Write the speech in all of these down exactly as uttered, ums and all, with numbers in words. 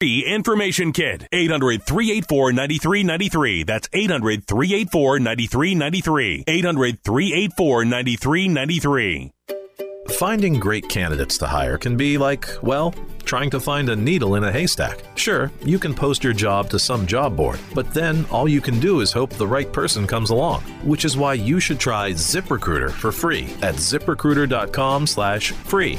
Free Information Kit. eight hundred, three eight four, nine three nine three. That's eight hundred, three eight four, nine three nine three. eight hundred, three eight four, nine three nine three. Finding great candidates to hire can be like, well, trying to find a needle in a haystack. Sure, you can post your job to some job board, but then all you can do is hope the right person comes along, which is why you should try ZipRecruiter for free at zip recruiter dot com slash free.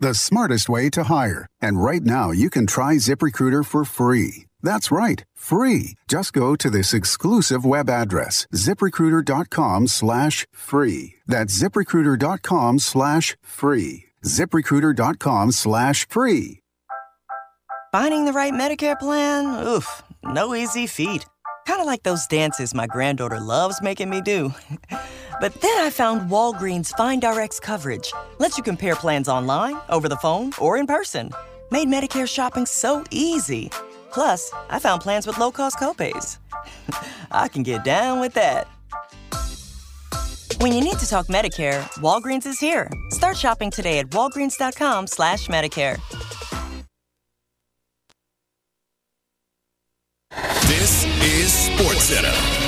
The smartest way to hire. And right now, you can try ZipRecruiter for free. That's right, free. Just go to this exclusive web address, zip recruiter dot com slash free. That's zip recruiter dot com slash free. zip recruiter dot com slash free. Finding the right Medicare plan? Oof, no easy feat. Kind of like those dances my granddaughter loves making me do. But then I found Walgreens FindRx coverage. Lets you compare plans online, over the phone, or in person. Made Medicare shopping so easy. Plus, I found plans with low-cost copays. I can get down with that. When you need to talk Medicare, Walgreens is here. Start shopping today at walgreens dot com slash Medicare. This is SportsCenter.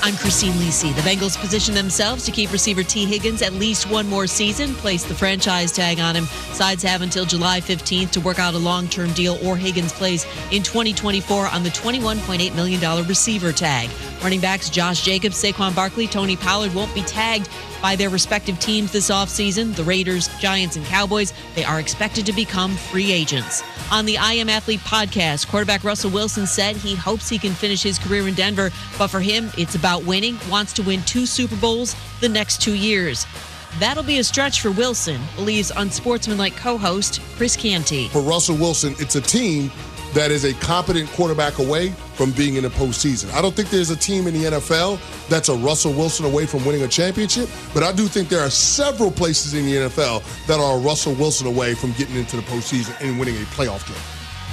I'm Christine Lisi. The Bengals position themselves to keep receiver T. Higgins at least one more season, place the franchise tag on him. Sides have until July fifteenth to work out a long-term deal, or Higgins plays in twenty twenty-four on the twenty-one point eight million dollars receiver tag. Running backs Josh Jacobs, Saquon Barkley, Tony Pollard won't be tagged by their respective teams this offseason. The Raiders, Giants, and Cowboys, they are expected to become free agents. On the I Am Athlete podcast, quarterback Russell Wilson said he hopes he can finish his career in Denver, but for him, it's about winning. Wants to win two Super Bowls the next two years. That'll be a stretch for Wilson, believes unsportsmanlike co-host Chris Canty. For Russell Wilson, it's a team that is a competent quarterback away from being in the postseason. I don't think there's a team in the N F L that's a Russell Wilson away from winning a championship, but I do think there are several places in the N F L that are a Russell Wilson away from getting into the postseason and winning a playoff game.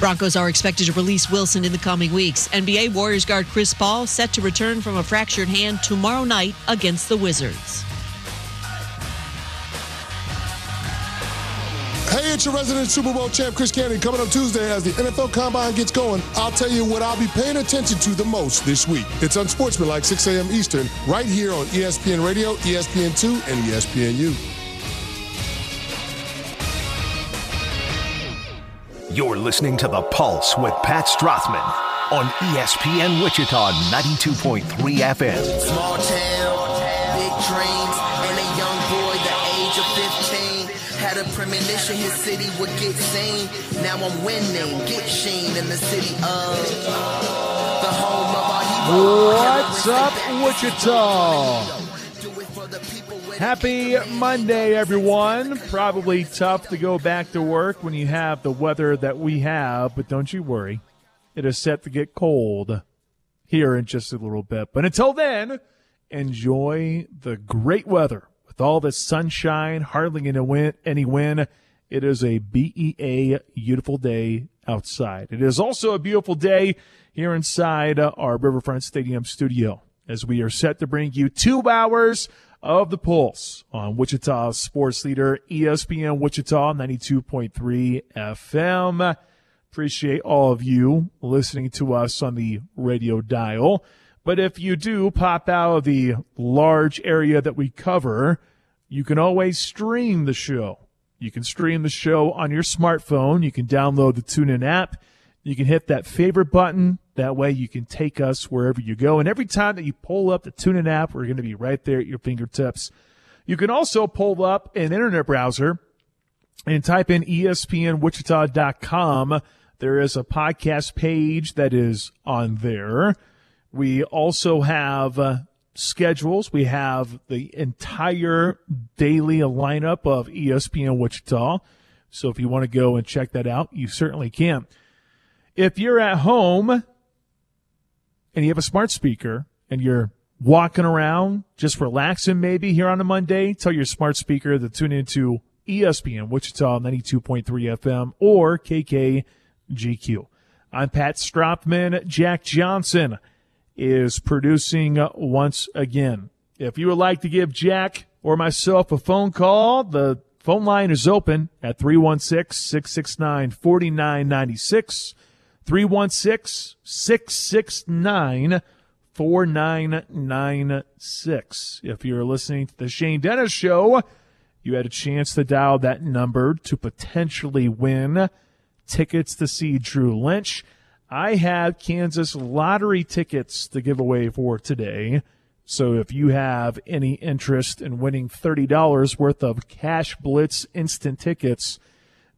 Broncos are expected to release Wilson in the coming weeks. N B A Warriors guard Chris Paul set to return from a fractured hand tomorrow night against the Wizards. Hey, it's your resident Super Bowl champ, Chris Canty. Coming up Tuesday as the N F L Combine gets going, I'll tell you what I'll be paying attention to the most this week. It's Unsportsmanlike, six a.m. Eastern, right here on E S P N Radio, E S P N two, and E S P N U. You're listening to The Pulse with Pat Strothman on E S P N Wichita ninety-two point three F M. Small town, big dreams, and a young boy the age of fifteen. Had a premonition his city would get seen. Now I'm winning. Get Sheen in the city of the home of our hero. What's up, Wichita? Happy Monday, everyone. Probably tough to go back to work when you have the weather that we have, but don't you worry. It is set to get cold here in just a little bit. But until then, enjoy the great weather. With all the sunshine, hardly any wind, it is a B E A beautiful day outside. It is also a beautiful day here inside our Riverfront Stadium studio as we are set to bring you two hours of The Pulse on Wichita Sports Leader, E S P N Wichita ninety-two point three F M. Appreciate all of you listening to us on the radio dial. But if you do pop out of the large area that we cover, you can always stream the show. You can stream the show on your smartphone. You can download the TuneIn app. You can hit that favorite button. That way you can take us wherever you go. And every time that you pull up the TuneIn app, we're going to be right there at your fingertips. You can also pull up an internet browser and type in E S P N Wichita dot com. There is a podcast page that is on there. We also have uh, schedules. We have the entire daily lineup of E S P N Wichita. So if you want to go and check that out, you certainly can. If you're at home and you have a smart speaker and you're walking around, just relaxing maybe here on a Monday, tell your smart speaker to tune into E S P N Wichita ninety-two point three F M or K K G Q. I'm Pat Stropman. Jack Johnson is producing once again. If you would like to give Jack or myself a phone call, the phone line is open at three one six, six six nine, four nine nine six, three one six, six six nine, four nine nine six. If you're listening to The Shane Dennis Show, you had a chance to dial that number to potentially win tickets to see Drew Lynch. I have Kansas lottery tickets to give away for today. So if you have any interest in winning thirty dollars worth of Cash Blitz instant tickets,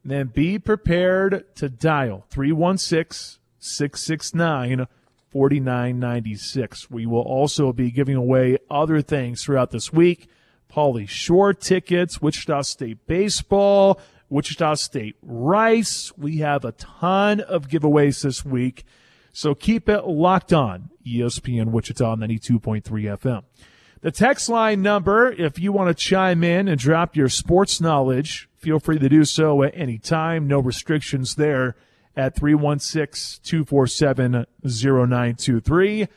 then be prepared to dial three one six, six six nine, four nine nine six. We will also be giving away other things throughout this week. Pauly Shore tickets, Wichita State baseball, Wichita State Rice. We have a ton of giveaways this week. So keep it locked on, E S P N Wichita ninety-two point three F M. The text line number, if you want to chime in and drop your sports knowledge, feel free to do so at any time. No restrictions there at three one six, two four seven, zero nine two three.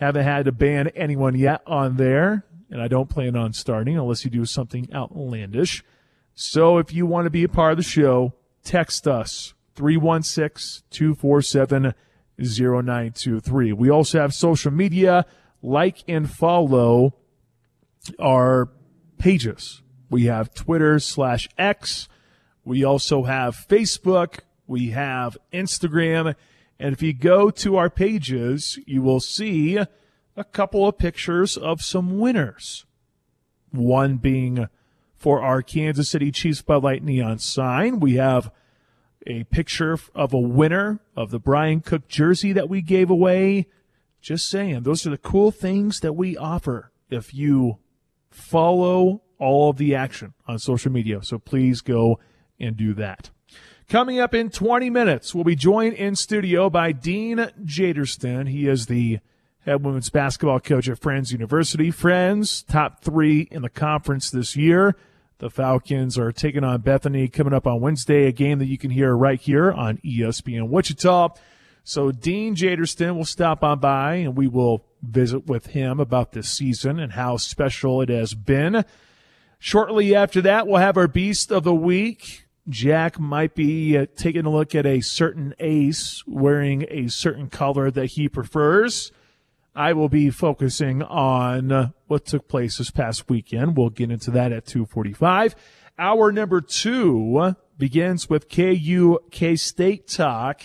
Haven't had to ban anyone yet on there, and I don't plan on starting unless you do something outlandish. So if you want to be a part of the show, text us, three one six, two four seven, zero nine two three. zero nine two three. We also have social media. Like and follow our pages. We have Twitter slash X. We also have Facebook. We have Instagram. And if you go to our pages, you will see a couple of pictures of some winners. One being for our Kansas City Chiefs Bud Light Neon sign. We have a picture of a winner of the Brian Cook jersey that we gave away. Just saying, those are the cool things that we offer if you follow all of the action on social media. So please go and do that. Coming up in twenty minutes, we'll be joined in studio by Dean Jaderston. He is the head women's basketball coach at Friends University. Friends, top three in the conference this year. The Falcons are taking on Bethany coming up on Wednesday, a game that you can hear right here on E S P N Wichita. So Dean Jaderston will stop on by, and we will visit with him about this season and how special it has been. Shortly after that, we'll have our Beast of the Week. Jack might be uh, taking a look at a certain ace wearing a certain color that he prefers. I will be focusing on what took place this past weekend. We'll get into that at two forty-five. Hour number two begins with K U K-State talk.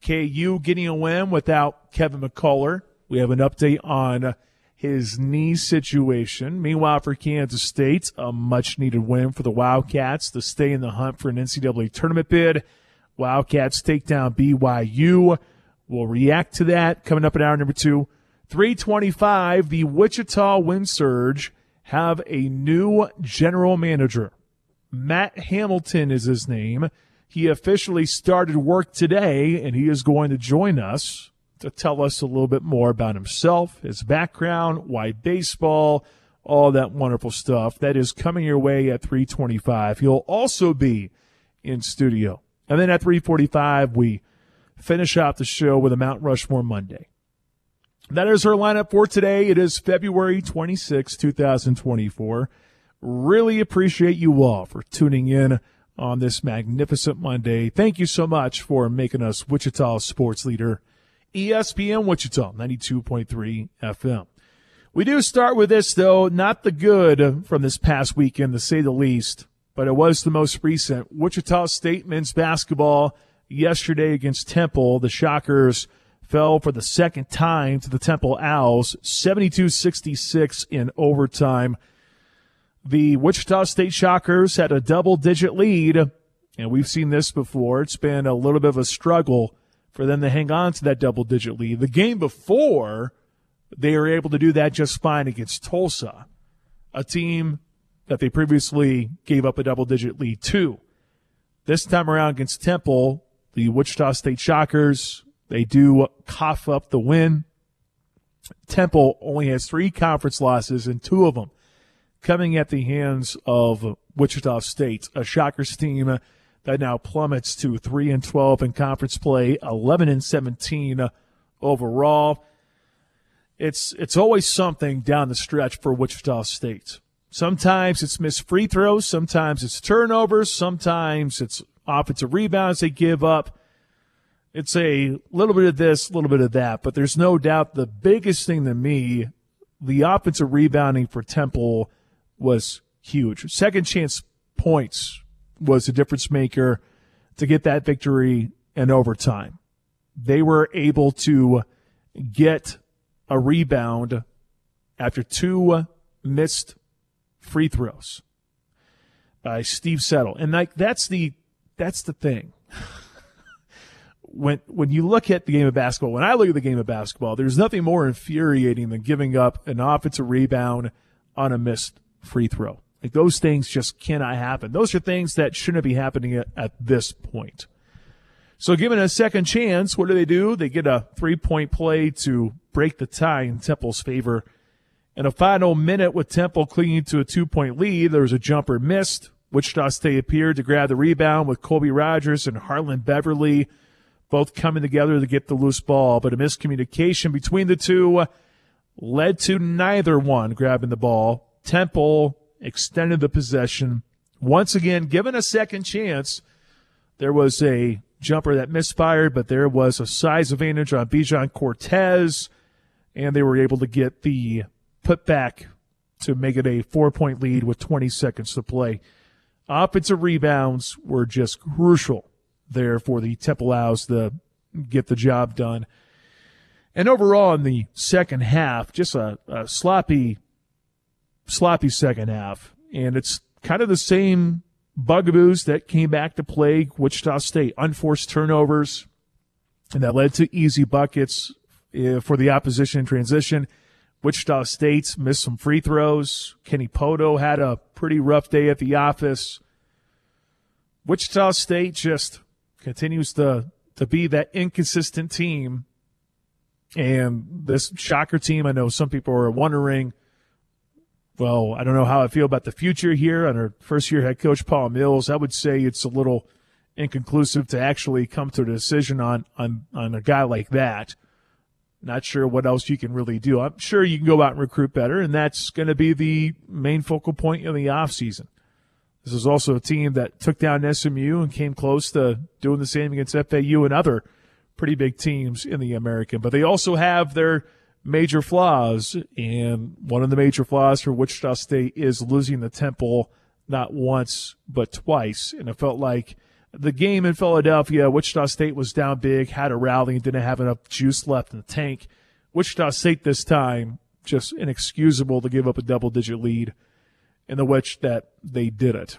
K U getting a win without Kevin McCullar. We have an update on his knee situation. Meanwhile, for Kansas State, a much-needed win for the Wildcats to stay in the hunt for an N C double A tournament bid. Wildcats take down B Y U. We'll react to that coming up in hour number two. three twenty-five, the Wichita Wind Surge have a new general manager. Matt Hamilton is his name. He officially started work today, and he is going to join us to tell us a little bit more about himself, his background, why baseball, all that wonderful stuff. That is coming your way at three twenty-five. He'll also be in studio. And then at three forty-five, we finish out the show with a Mount Rushmore Monday. That is our lineup for today. It is February twenty-sixth, two thousand twenty-four. Really appreciate you all for tuning in on this magnificent Monday. Thank you so much for making us Wichita sports leader, E S P N Wichita, ninety-two point three F M. We do start with this, though, not the good from this past weekend, to say the least, but it was the most recent. Wichita State men's basketball yesterday against Temple, the Shockers fell for the second time to the Temple Owls, seventy-two sixty-six in overtime. The Wichita State Shockers had a double-digit lead, and we've seen this before. It's been a little bit of a struggle for them to hang on to that double-digit lead. The game before, they were able to do that just fine against Tulsa, a team that they previously gave up a double-digit lead to. This time around against Temple, the Wichita State Shockers, they do cough up the win. Temple only has three conference losses, and two of them coming at the hands of Wichita State, a Shockers team that now plummets to three and twelve in conference play, eleven and seventeen overall. It's it's always something down the stretch for Wichita State. Sometimes it's missed free throws, sometimes it's turnovers, sometimes it's offensive rebounds they give up. It's a little bit of this, a little bit of that, but there's no doubt the biggest thing to me, the offensive rebounding for Temple was huge. Second chance points was the difference maker to get that victory in overtime. They were able to get a rebound after two missed free throws by Steve Settle. And like that's the that's the thing. when when you look at the game of basketball, when I look at the game of basketball, there's nothing more infuriating than giving up an offensive rebound on a missed free throw. Like those things just cannot happen. Those are things that shouldn't be happening at, at this point. So given a second chance, what do they do? They get a three-point play to break the tie in Temple's favor. In a final minute with Temple clinging to a two-point lead, there was a jumper missed. Wichita State appeared to grab the rebound with Colby Rogers and Harlan Beverly both coming together to get the loose ball. But a miscommunication between the two led to neither one grabbing the ball. Temple extended the possession. Once again, given a second chance, there was a jumper that misfired, but there was a size advantage on Bijan Cortez, and they were able to get the putback to make it a four-point lead with twenty seconds to play. Offensive rebounds were just crucial there for the Temple Owls to get the job done. And overall in the second half, just a, a sloppy, sloppy second half. And it's kind of the same bugaboos that came back to plague Wichita State. Unforced turnovers, and that led to easy buckets for the opposition in transition. Wichita State missed some free throws. Kenny Poto had a pretty rough day at the office. Wichita State just continues to, to be that inconsistent team. And this Shocker team, I know some people are wondering, well, I don't know how I feel about the future here. Under first-year head coach Paul Mills, I would say it's a little inconclusive to actually come to a decision on, on, on a guy like that. Not sure what else you can really do. I'm sure you can go out and recruit better, and that's going to be the main focal point in the offseason. This is also a team that took down S M U and came close to doing the same against F A U and other pretty big teams in the American. But they also have their major flaws, and one of the major flaws for Wichita State is losing the Temple not once but twice. And it felt like the game in Philadelphia, Wichita State was down big, had a rally, and didn't have enough juice left in the tank. Wichita State this time, just inexcusable to give up a double-digit lead, in the which that they did it.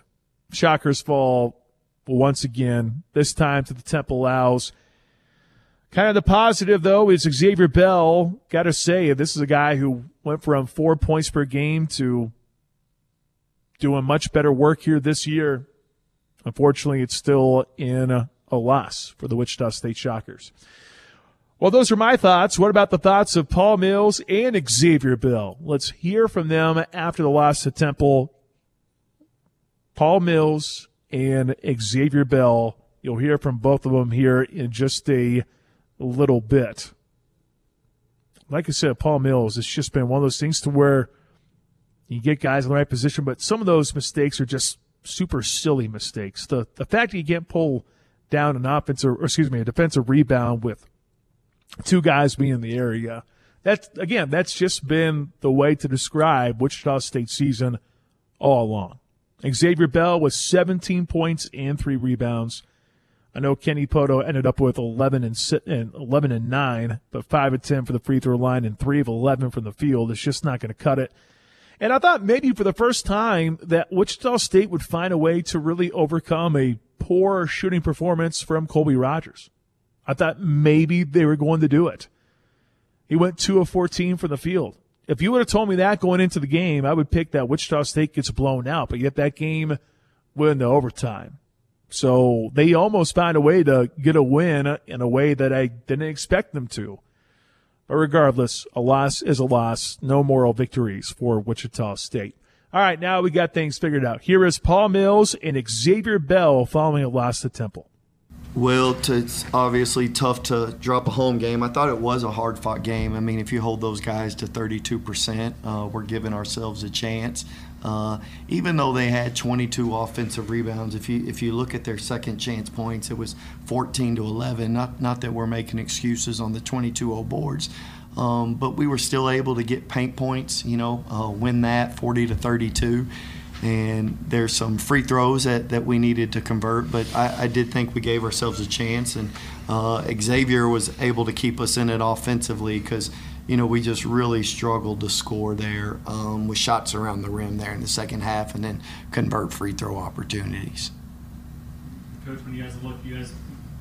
Shockers fall once again, this time to the Temple Owls. Kind of the positive, though, is Xavier Bell. Got to say, this is a guy who went from four points per game to doing much better work here this year. Unfortunately, it's still in a loss for the Wichita State Shockers. Well, those are my thoughts. What about the thoughts of Paul Mills and Xavier Bell? Let's hear from them after the loss to Temple. Paul Mills and Xavier Bell. You'll hear from both of them here in just a little bit. Like I said, Paul Mills, it's just been one of those things to where you get guys in the right position, but some of those mistakes are just super silly mistakes. The the fact that you can't pull down an offensive, or excuse me, a defensive rebound with two guys being in the area. That's, again, that's just been the way to describe Wichita State season all along. Xavier Bell with seventeen points and three rebounds. I know Kenny Poto ended up with eleven and nine, but five of ten for the free throw line and three of eleven from the field. It's just not going to cut it. And I thought maybe for the first time that Wichita State would find a way to really overcome a poor shooting performance from Colby Rogers. I thought maybe they were going to do it. He went two of fourteen from the field. If you would have told me that going into the game, I would pick that Wichita State gets blown out, but yet that game went into overtime. So they almost found a way to get a win in a way that I didn't expect them to. But regardless, a loss is a loss. No moral victories for Wichita State. All right, now we got things figured out. Here is Paul Mills and Xavier Bell following a loss to Temple. Well, it's obviously tough to drop a home game. I thought it was a hard-fought game. I mean, if you hold those guys to thirty-two percent, uh, we're giving ourselves a chance. Uh, even though they had twenty-two offensive rebounds, if you if you look at their second chance points, it was fourteen to eleven. Not not that we're making excuses on the twenty-two oh boards, um, but we were still able to get paint points. You know, uh, win that forty to thirty-two. And there's some free throws that, that we needed to convert, but I, I did think we gave ourselves a chance, and uh, Xavier was able to keep us in it offensively because, you know, we just really struggled to score there um, with shots around the rim there in the second half and then convert free throw opportunities. Coach, when you guys look, you guys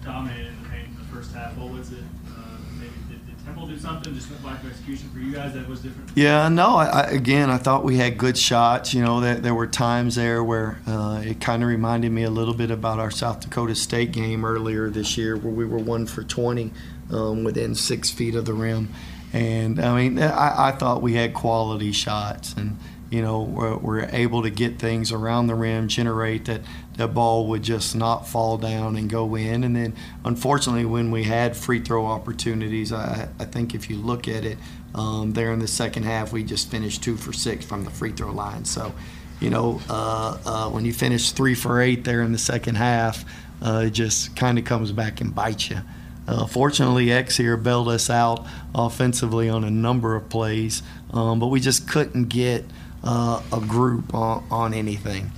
dominated in the paint in the first half. What was it? Uh, maybe did, did Temple do something, just lack of execution for you guys that was different? Yeah, no, I, I, again, I thought we had good shots. You know, that there, there were times there where uh, it kind of reminded me a little bit about our South Dakota State game earlier this year where we were one for twenty um, within six feet of the rim. And, I mean, I, I thought we had quality shots and, you know, we're, we're able to get things around the rim, generate that the ball would just not fall down and go in. And then, unfortunately, when we had free throw opportunities, I, I think if you look at it um, there in the second half, we just finished two for six from the free throw line. So, you know, uh, uh, when you finish three for eight there in the second half, uh, it just kind of comes back and bites you. Uh, fortunately, X here bailed us out offensively on a number of plays, um, but we just couldn't get uh, a group on, on anything.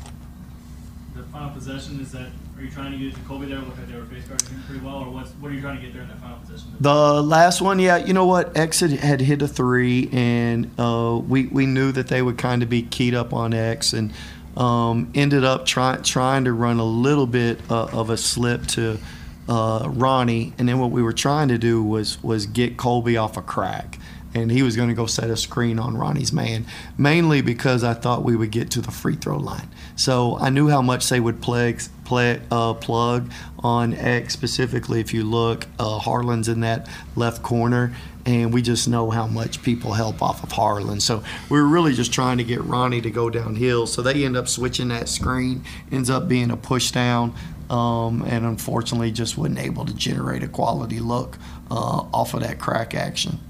The final possession, is that, are you trying to get Jacoby there? Look like they were face guarding him pretty well, or what's, what are you trying to get there in that final possession? The last one, yeah, you know what? X had, had hit a three, and uh, we, we knew that they would kind of be keyed up on X, and um, ended up try, trying to run a little bit uh, of a slip to – Uh, Ronnie, and then what we were trying to do was was get Colby off a crack, and he was going to go set a screen on Ronnie's man, mainly because I thought we would get to the free throw line. So I knew how much they would play, play, uh, plug on X specifically. If you look, uh, Harlan's in that left corner, and we just know how much people help off of Harlan. So we were really just trying to get Ronnie to go downhill. So they end up switching that screen, ends up being a push down. Um, and unfortunately just wasn't able to generate a quality look uh, off of that crack action.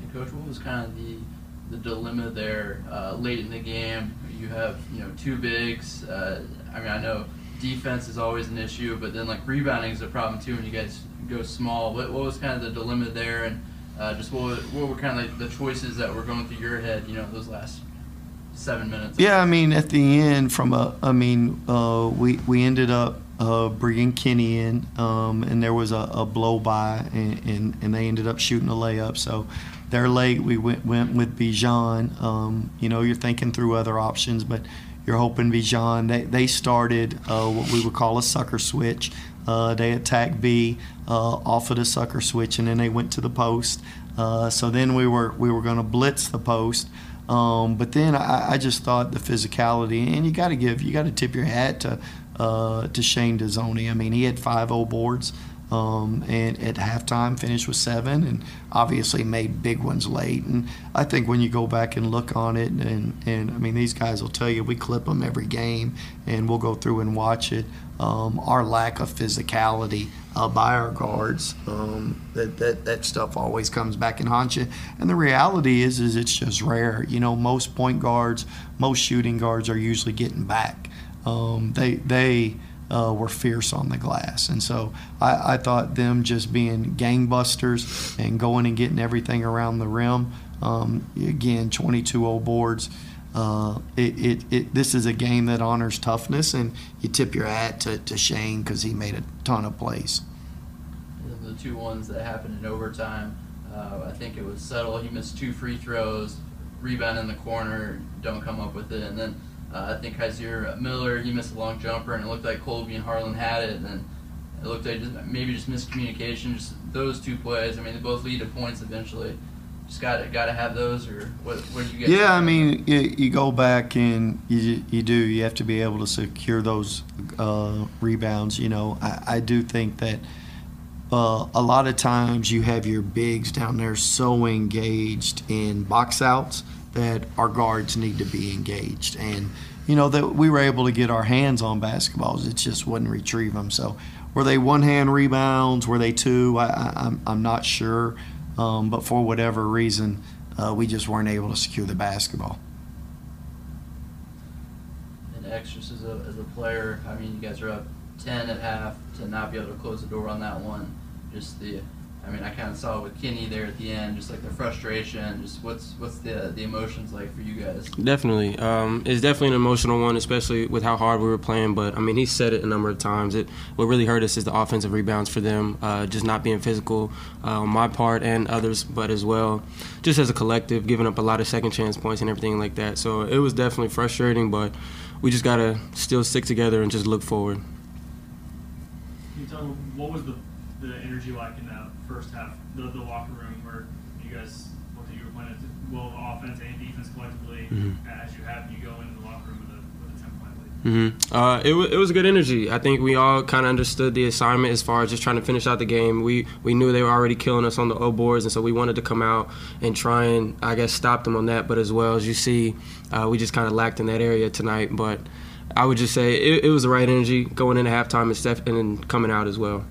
Hey Coach, what was kind of the, the dilemma there uh, late in the game? You have, you know, two bigs. Uh, I mean, I know defense is always an issue, but then like rebounding is a problem too when you guys go small. What, what was kind of the dilemma there, and uh, just what, what were kind of like the choices that were going through your head, you know, those last seven minutes. Yeah, I mean, at the end, from a, I mean, uh, we we ended up uh, bringing Kenny in, um, and there was a, a blow by, and, and, and they ended up shooting a layup. So they're late. We went went with Bijan. Um, you know, you're thinking through other options, but you're hoping Bijan. They they started uh, what we would call a sucker switch. Uh, they attacked B uh, off of the sucker switch, and then they went to the post. Uh, so then we were we were going to blitz the post. Um, but then I, I just thought the physicality, and you got to give, you got to tip your hat to uh, to Shane DeZoni. I mean, he had five O boards, um, and at halftime finished with seven, and obviously made big ones late. And I think when you go back and look on it, and, and I mean, these guys will tell you we clip them every game, and we'll go through and watch it. Um, our lack of physicality uh, by our guards, um, that, that that stuff always comes back and haunts you. And the reality is, is it's just rare. You know, most point guards, most shooting guards are usually getting back. Um, they they uh, were fierce on the glass, and so I, I thought them just being gangbusters and going and getting everything around the rim. Um, again, twenty-two oh boards. Uh, it, it, it, this is a game that honors toughness, and you tip your hat to, to Shane because he made a ton of plays. And the two ones that happened in overtime, uh, I think it was Settle. He missed two free throws, rebound in the corner, don't come up with it. And then uh, I think Kaiser Miller, he missed a long jumper, and it looked like Colby and Harlan had it. And then it looked like just, maybe just miscommunication, just those two plays. I mean, they both lead to points eventually. Just got got to have those, or what? What did you get? Yeah, I mean, you, you go back and you you do. You have to be able to secure those uh, rebounds. You know, I, I do think that Uh, a lot of times you have your bigs down there so engaged in box outs that our guards need to be engaged. And, you know, that we were able to get our hands on basketballs. It just wouldn't retrieve them. So were they one-hand rebounds? Were they two? I, I, I'm, I'm not sure. Um, but for whatever reason, uh, we just weren't able to secure the basketball. And extras as a, as a player, I mean, you guys are up ten at half, to not be able to close the door on that one. Just the, I mean, I kind of saw it with Kenny there at the end, just like the frustration, just what's what's the the emotions like for you guys? Definitely. Um, it's definitely an emotional one, especially with how hard we were playing. But, I mean, he said it a number of times. It What really hurt us is the offensive rebounds for them, uh, just not being physical uh, on my part and others, but as well, just as a collective, giving up a lot of second-chance points and everything like that. So it was definitely frustrating, but we just got to still stick together and just look forward. What was the, the energy like in that first half, the, the locker room where you guys looked at you were playing well offense and defense collectively, mm-hmm. as you have you go into the locker room with a ten-point lead? Mm-hmm. Uh, it, w- it was good energy. I think we all kind of understood the assignment as far as just trying to finish out the game. We we knew they were already killing us on the O boards, and so we wanted to come out and try and, I guess, stop them on that. But as well as you see, uh, we just kind of lacked in that area tonight. But I would just say it, it was the right energy going into halftime and stuff, and then coming out as well.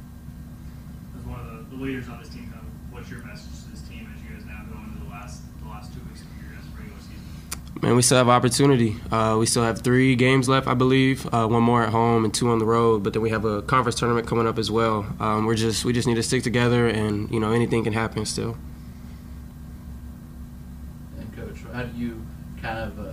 As one of the, the leaders on this team, what's your message to this team as you guys now go into the last the last two weeks of your guys' regular season? Man, we still have opportunity. Uh, we still have three games left, I believe. Uh, one more at home and two on the road. But then we have a conference tournament coming up as well. Um, we're just we just need to stick together, and you know anything can happen still. And Coach, how do you kind of uh,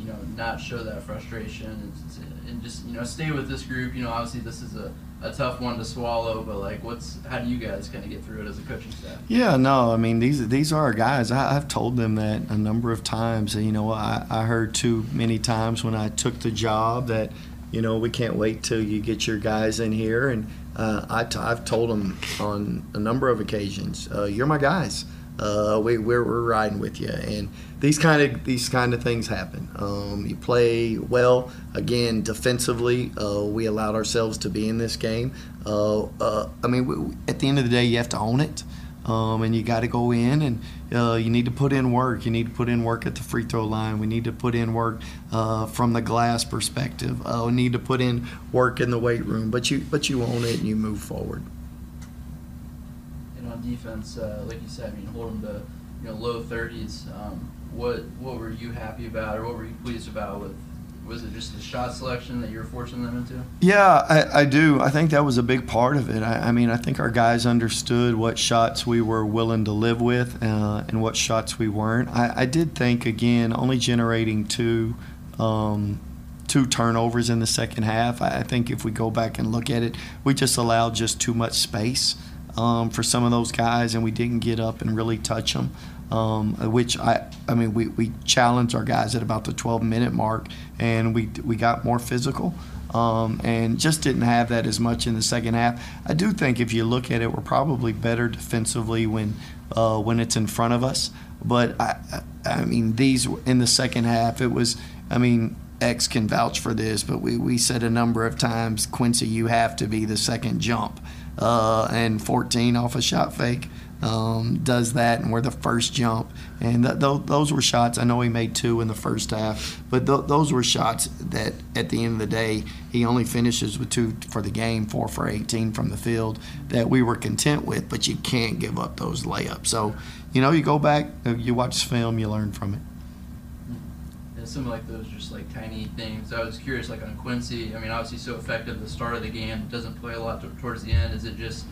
you know, not show that frustration and, and just, you know, stay with this group? You know, obviously this is a, a tough one to swallow, but, like, what's how do you guys kind of get through it as a coaching staff? Yeah, no, I mean, these these are our guys. I, I've told them that a number of times. You know, I, I heard too many times when I took the job that, you know, we can't wait till you get your guys in here. And uh, I t- I've told them on a number of occasions, uh, you're my guys. Uh, we, we're we're riding with you, and these kind of these kind of things happen. Um, you play well again defensively. Uh, we allowed ourselves to be in this game. Uh, uh, I mean, we, at the end of the day, you have to own it, um, and you got to go in, and uh, you need to put in work. You need to put in work at the free throw line. We need to put in work uh, from the glass perspective. Uh, we need to put in work in the weight room, but you but you own it and you move forward. Defense, uh, like you said, I mean, hold them to, you know, low thirties. Um, what what were you happy about, or what were you pleased about with? Was it just the shot selection that you were forcing them into? Yeah, I, I do. I think that was a big part of it. I, I mean, I think our guys understood what shots we were willing to live with uh, and what shots we weren't. I, I did think, again, only generating two um, two turnovers in the second half. I, I think if we go back and look at it, we just allowed just too much space Um, for some of those guys, and we didn't get up and really touch them, um, which I I mean we, we challenged our guys at about the twelve minute mark, and we we got more physical um, and just didn't have that as much in the second half. I do think if you look at it, we're probably better defensively when uh, when it's in front of us, but I I mean these in the second half it was I mean. X can vouch for this, but we, we said a number of times, Quincy, you have to be the second jump. Uh, and fourteen off a shot fake um, does that, and we're the first jump. And th- th- those were shots. I know he made two in the first half, but th- those were shots that at the end of the day, he only finishes with two for the game, four for eighteen from the field, that we were content with, but you can't give up those layups. So, you know, you go back, you watch film, you learn from it. Some of like those just like tiny things. I was curious, like on Quincy, I mean, obviously so effective at the start of the game, doesn't play a lot t- towards the end. Is it just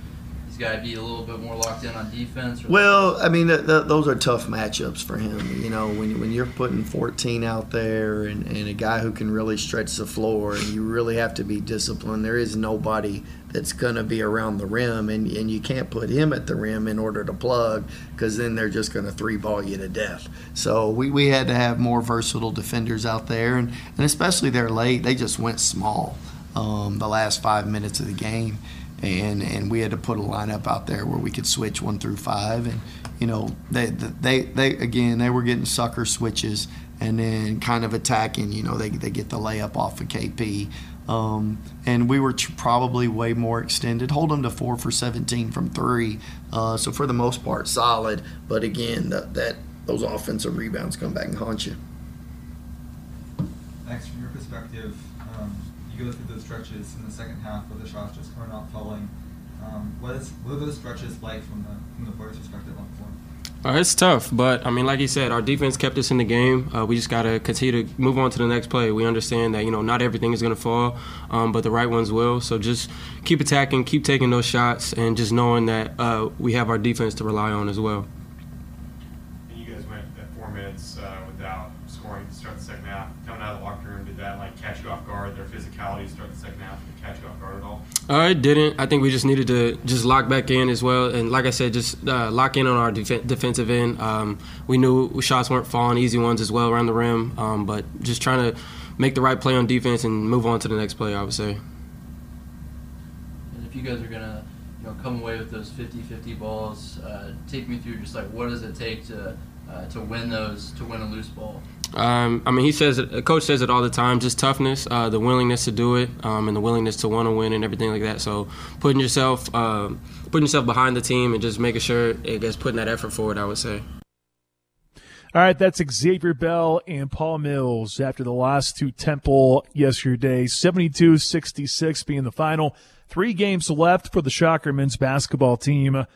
he's got to be a little bit more locked in on defense? Or well, I mean, the, the, those are tough matchups for him. You know, when when you're putting fourteen out there and, and a guy who can really stretch the floor, and you really have to be disciplined. There is nobody that's going to be around the rim, and, and you can't put him at the rim in order to plug, because then they're just going to three-ball you to death. So we, we had to have more versatile defenders out there, and, and especially they're late. They just went small um, the last five minutes of the game, and and we had to put a lineup out there where we could switch one through five. And, you know, they, they, they again, they were getting sucker switches and then kind of attacking. You know, they, they get the layup off of K P. Um, and we were t- probably way more extended. Hold them to four for seventeen from three. Uh, so for the most part, solid. But again, that, that those offensive rebounds come back and haunt you. Max, from your perspective, um, you go through those stretches in the second half with the shots just coming out falling. Um, what, is, what are those stretches like from the from the player's perspective on the floor? Uh, it's tough, but, I mean, like you said, our defense kept us in the game. Uh, we just got to continue to move on to the next play. We understand that, you know, not everything is going to fall, um, but the right ones will. So just keep attacking, keep taking those shots, and just knowing that uh, we have our defense to rely on as well. And you guys went at four minutes uh, without scoring to start the second half. Coming out of the locker room, did that, like, catch you off guard, their physicality to start the second half? Uh, it didn't. I think we just needed to just lock back in as well. And like I said, just uh, lock in on our def- defensive end. Um, we knew shots weren't falling, easy ones as well around the rim. Um, but just trying to make the right play on defense and move on to the next play, I would say. And if you guys are going to you know, come away with those fifty-fifty balls, uh, take me through just like what does it take to uh, to win those, to win a loose ball? Um, I mean, he says it, coach says it all the time, just toughness, uh, the willingness to do it, um, and the willingness to want to win and everything like that. So putting yourself uh, putting yourself behind the team and just making sure it's putting that effort forward, I would say. All right, that's Xavier Bell and Paul Mills after the loss to Temple yesterday, seventy-two sixty-six being the final. Three games left for the Shocker men's basketball team,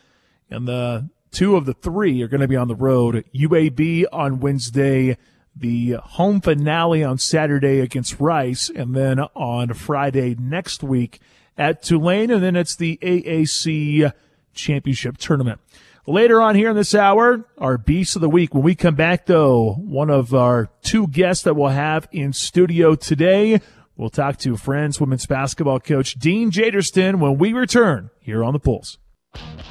and the two of the three are going to be on the road. U A B on Wednesday, the home finale on Saturday against Rice, and then on Friday next week at Tulane, and then it's the A A C Championship Tournament. Later on here in this hour, our Beast of the Week. When we come back, though, one of our two guests that we'll have in studio today, we'll talk to Friends women's basketball coach Dean Jaderston when we return here on The Pulse.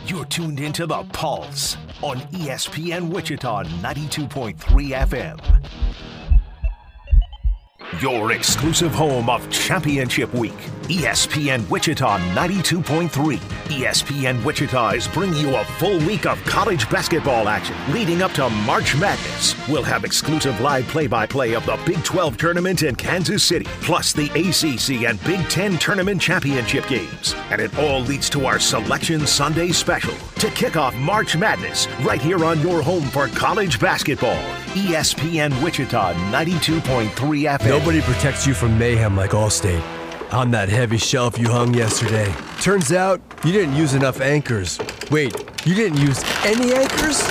You're tuned into The Pulse on E S P N Wichita ninety-two point three F M. Your exclusive home of Championship Week. E S P N Wichita ninety-two point three. E S P N Wichita is bringing you a full week of college basketball action leading up to March Madness. We'll have exclusive live play-by-play of the Big twelve tournament in Kansas City, plus the A C C and Big ten tournament championship games. And it all leads to our Selection Sunday special to kick off March Madness right here on your home for college basketball. E S P N Wichita ninety-two point three F M. Nobody protects you from mayhem like Allstate. On that heavy shelf you hung yesterday. Turns out, you didn't use enough anchors. Wait, you didn't use any anchors?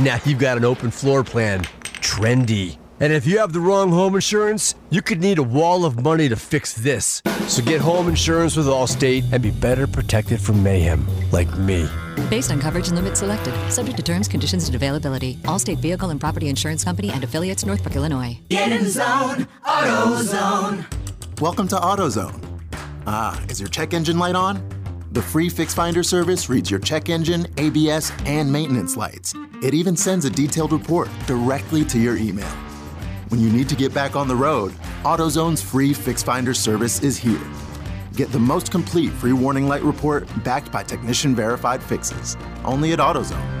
Now you've got an open floor plan. Trendy. And if you have the wrong home insurance, you could need a wall of money to fix this. So get home insurance with Allstate and be better protected from mayhem, like me. Based on coverage and limits selected, subject to terms, conditions, and availability. Allstate Vehicle and Property Insurance Company and affiliates, Northbrook, Illinois. Get in the zone, AutoZone. Welcome to AutoZone. Ah, is your check engine light on? The free Fix Finder service reads your check engine, A B S, and maintenance lights. It even sends a detailed report directly to your email. When you need to get back on the road, AutoZone's free Fix Finder service is here. Get the most complete free warning light report backed by technician-verified fixes. Only at AutoZone.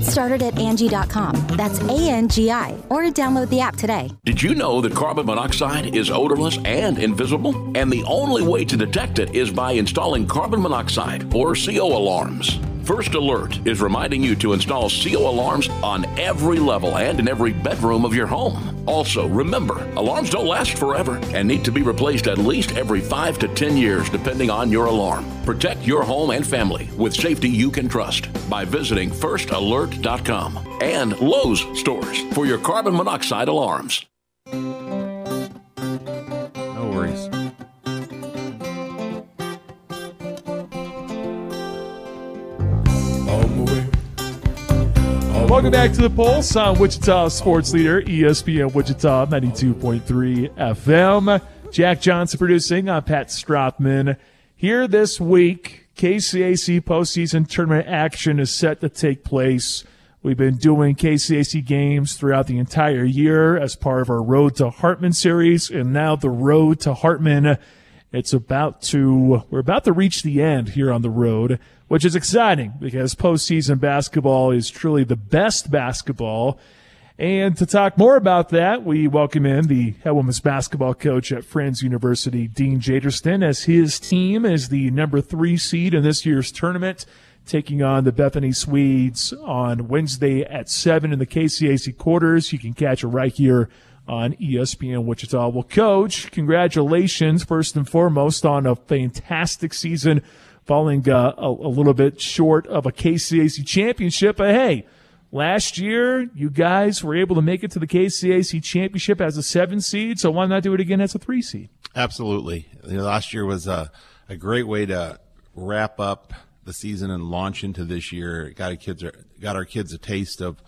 started at Angie dot com. That's A N G I. Or download the app today. Did you know that carbon monoxide is odorless and invisible? And the only way to detect it is by installing carbon monoxide or C O alarms. First Alert is reminding you to install C O alarms on every level and in every bedroom of your home. Also, remember, alarms don't last forever and need to be replaced at least every five to ten years depending on your alarm. Protect your home and family with safety you can trust by visiting first alert dot com and Lowe's stores for your carbon monoxide alarms. No worries. Welcome back to The Pulse on Wichita Sports Leader, E S P N Wichita ninety-two point three F M. Jack Johnson producing. I'm Pat Stropman. Here this week, K C A C postseason tournament action is set to take place. We've been doing K C A C games throughout the entire year as part of our Road to Hartman series, and now the Road to Hartman. It's about to, we're about to reach the end here on the road, which is exciting because postseason basketball is truly the best basketball. And to talk more about that, we welcome in the head women's basketball coach at Friends University, Dean Jaderston, as his team is the number three seed in this year's tournament, taking on the Bethany Swedes on Wednesday at seven in the K C A C quarters. You can catch it right here on E S P N Wichita. Well, Coach, congratulations, first and foremost, on a fantastic season, falling uh, a, a little bit short of a K C A C championship. But, hey, last year you guys were able to make it to the K C A C championship as a seven seed, so why not do it again as a three seed? Absolutely. You know, last year was a, a great way to wrap up the season and launch into this year. It got our kids, got our kids a taste of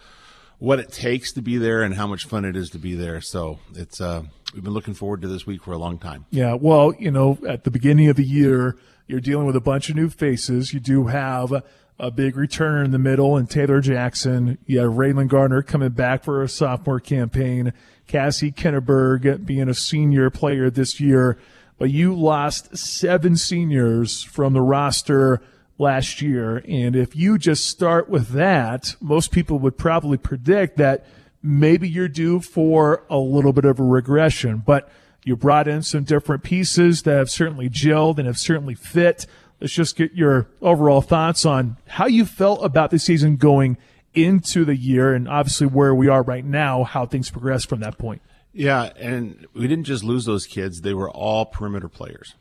what it takes to be there and how much fun it is to be there. So it's uh, we've been looking forward to this week for a long time. Yeah, well, you know, at the beginning of the year, you're dealing with a bunch of new faces. You do have a big returner in the middle and Taylor Jackson. You have Raylan Gardner coming back for a sophomore campaign. Cassie Kinneberg being a senior player this year. But you lost seven seniors from the roster last year, and if you just start with that, most people would probably predict that maybe you're due for a little bit of a regression. But you brought in some different pieces that have certainly gelled and have certainly fit. Let's just get your overall thoughts on how you felt about the season going into the year, and obviously where we are right now, how things progress from that point. Yeah, and we didn't just lose those kids. They were all perimeter players.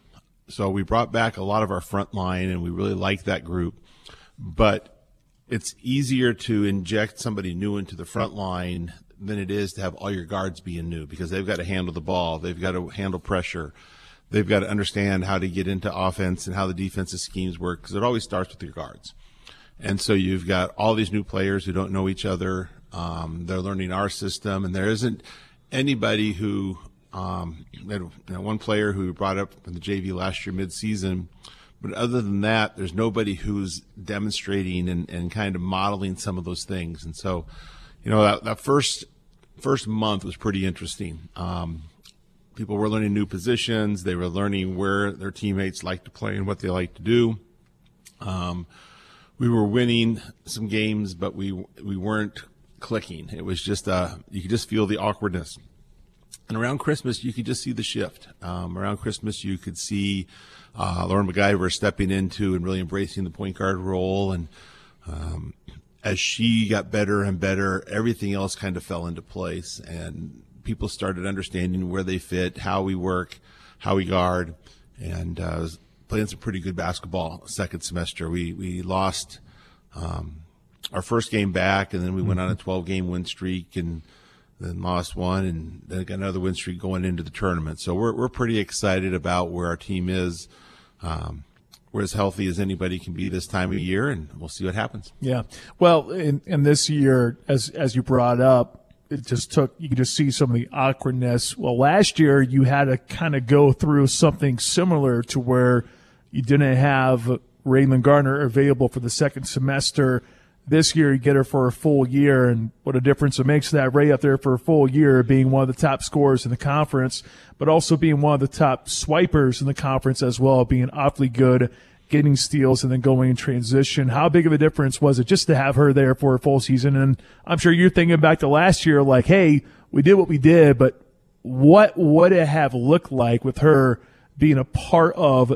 So we brought back a lot of our front line, and we really like that group. But it's easier to inject somebody new into the front line than it is to have all your guards being new, because they've got to handle the ball. They've got to handle pressure. They've got to understand how to get into offense and how the defensive schemes work, because it always starts with your guards. And so you've got all these new players who don't know each other. Um, they're learning our system, and there isn't anybody who – Um, they had, you know, one player who we brought up in the J V last year mid-season, but other than that, there's nobody who's demonstrating and, and kind of modeling some of those things. And so, you know, that, that first first month was pretty interesting. Um, people were learning new positions. They were learning where their teammates like to play and what they like to do. Um, we were winning some games, but we we weren't clicking. It was just uh, you could just feel the awkwardness. And around Christmas, you could just see the shift. Um, around Christmas, you could see uh, Lauren MacGyver stepping into and really embracing the point guard role. And um, as she got better and better, everything else kind of fell into place. And people started understanding where they fit, how we work, how we guard, and uh, was playing some pretty good basketball second semester. We, we lost um, our first game back, and then we mm-hmm. went on a twelve-game win streak and then lost one, and then got another win streak going into the tournament. So we're we're pretty excited about where our team is. Um, we're as healthy as anybody can be this time of year, and we'll see what happens. Yeah. Well, and, and this year, as as you brought up, it just took, you could just see some of the awkwardness. Well, last year you had to kind of go through something similar to where you didn't have Raylan Gardner available for the second semester. This year, you get her for a full year, and what a difference it makes that Ray up there for a full year, being one of the top scorers in the conference, but also being one of the top swipers in the conference as well, being awfully good, getting steals, and then going in transition. How big of a difference was it just to have her there for a full season? And I'm sure you're thinking back to last year, like, hey, we did what we did, but what would it have looked like with her being a part of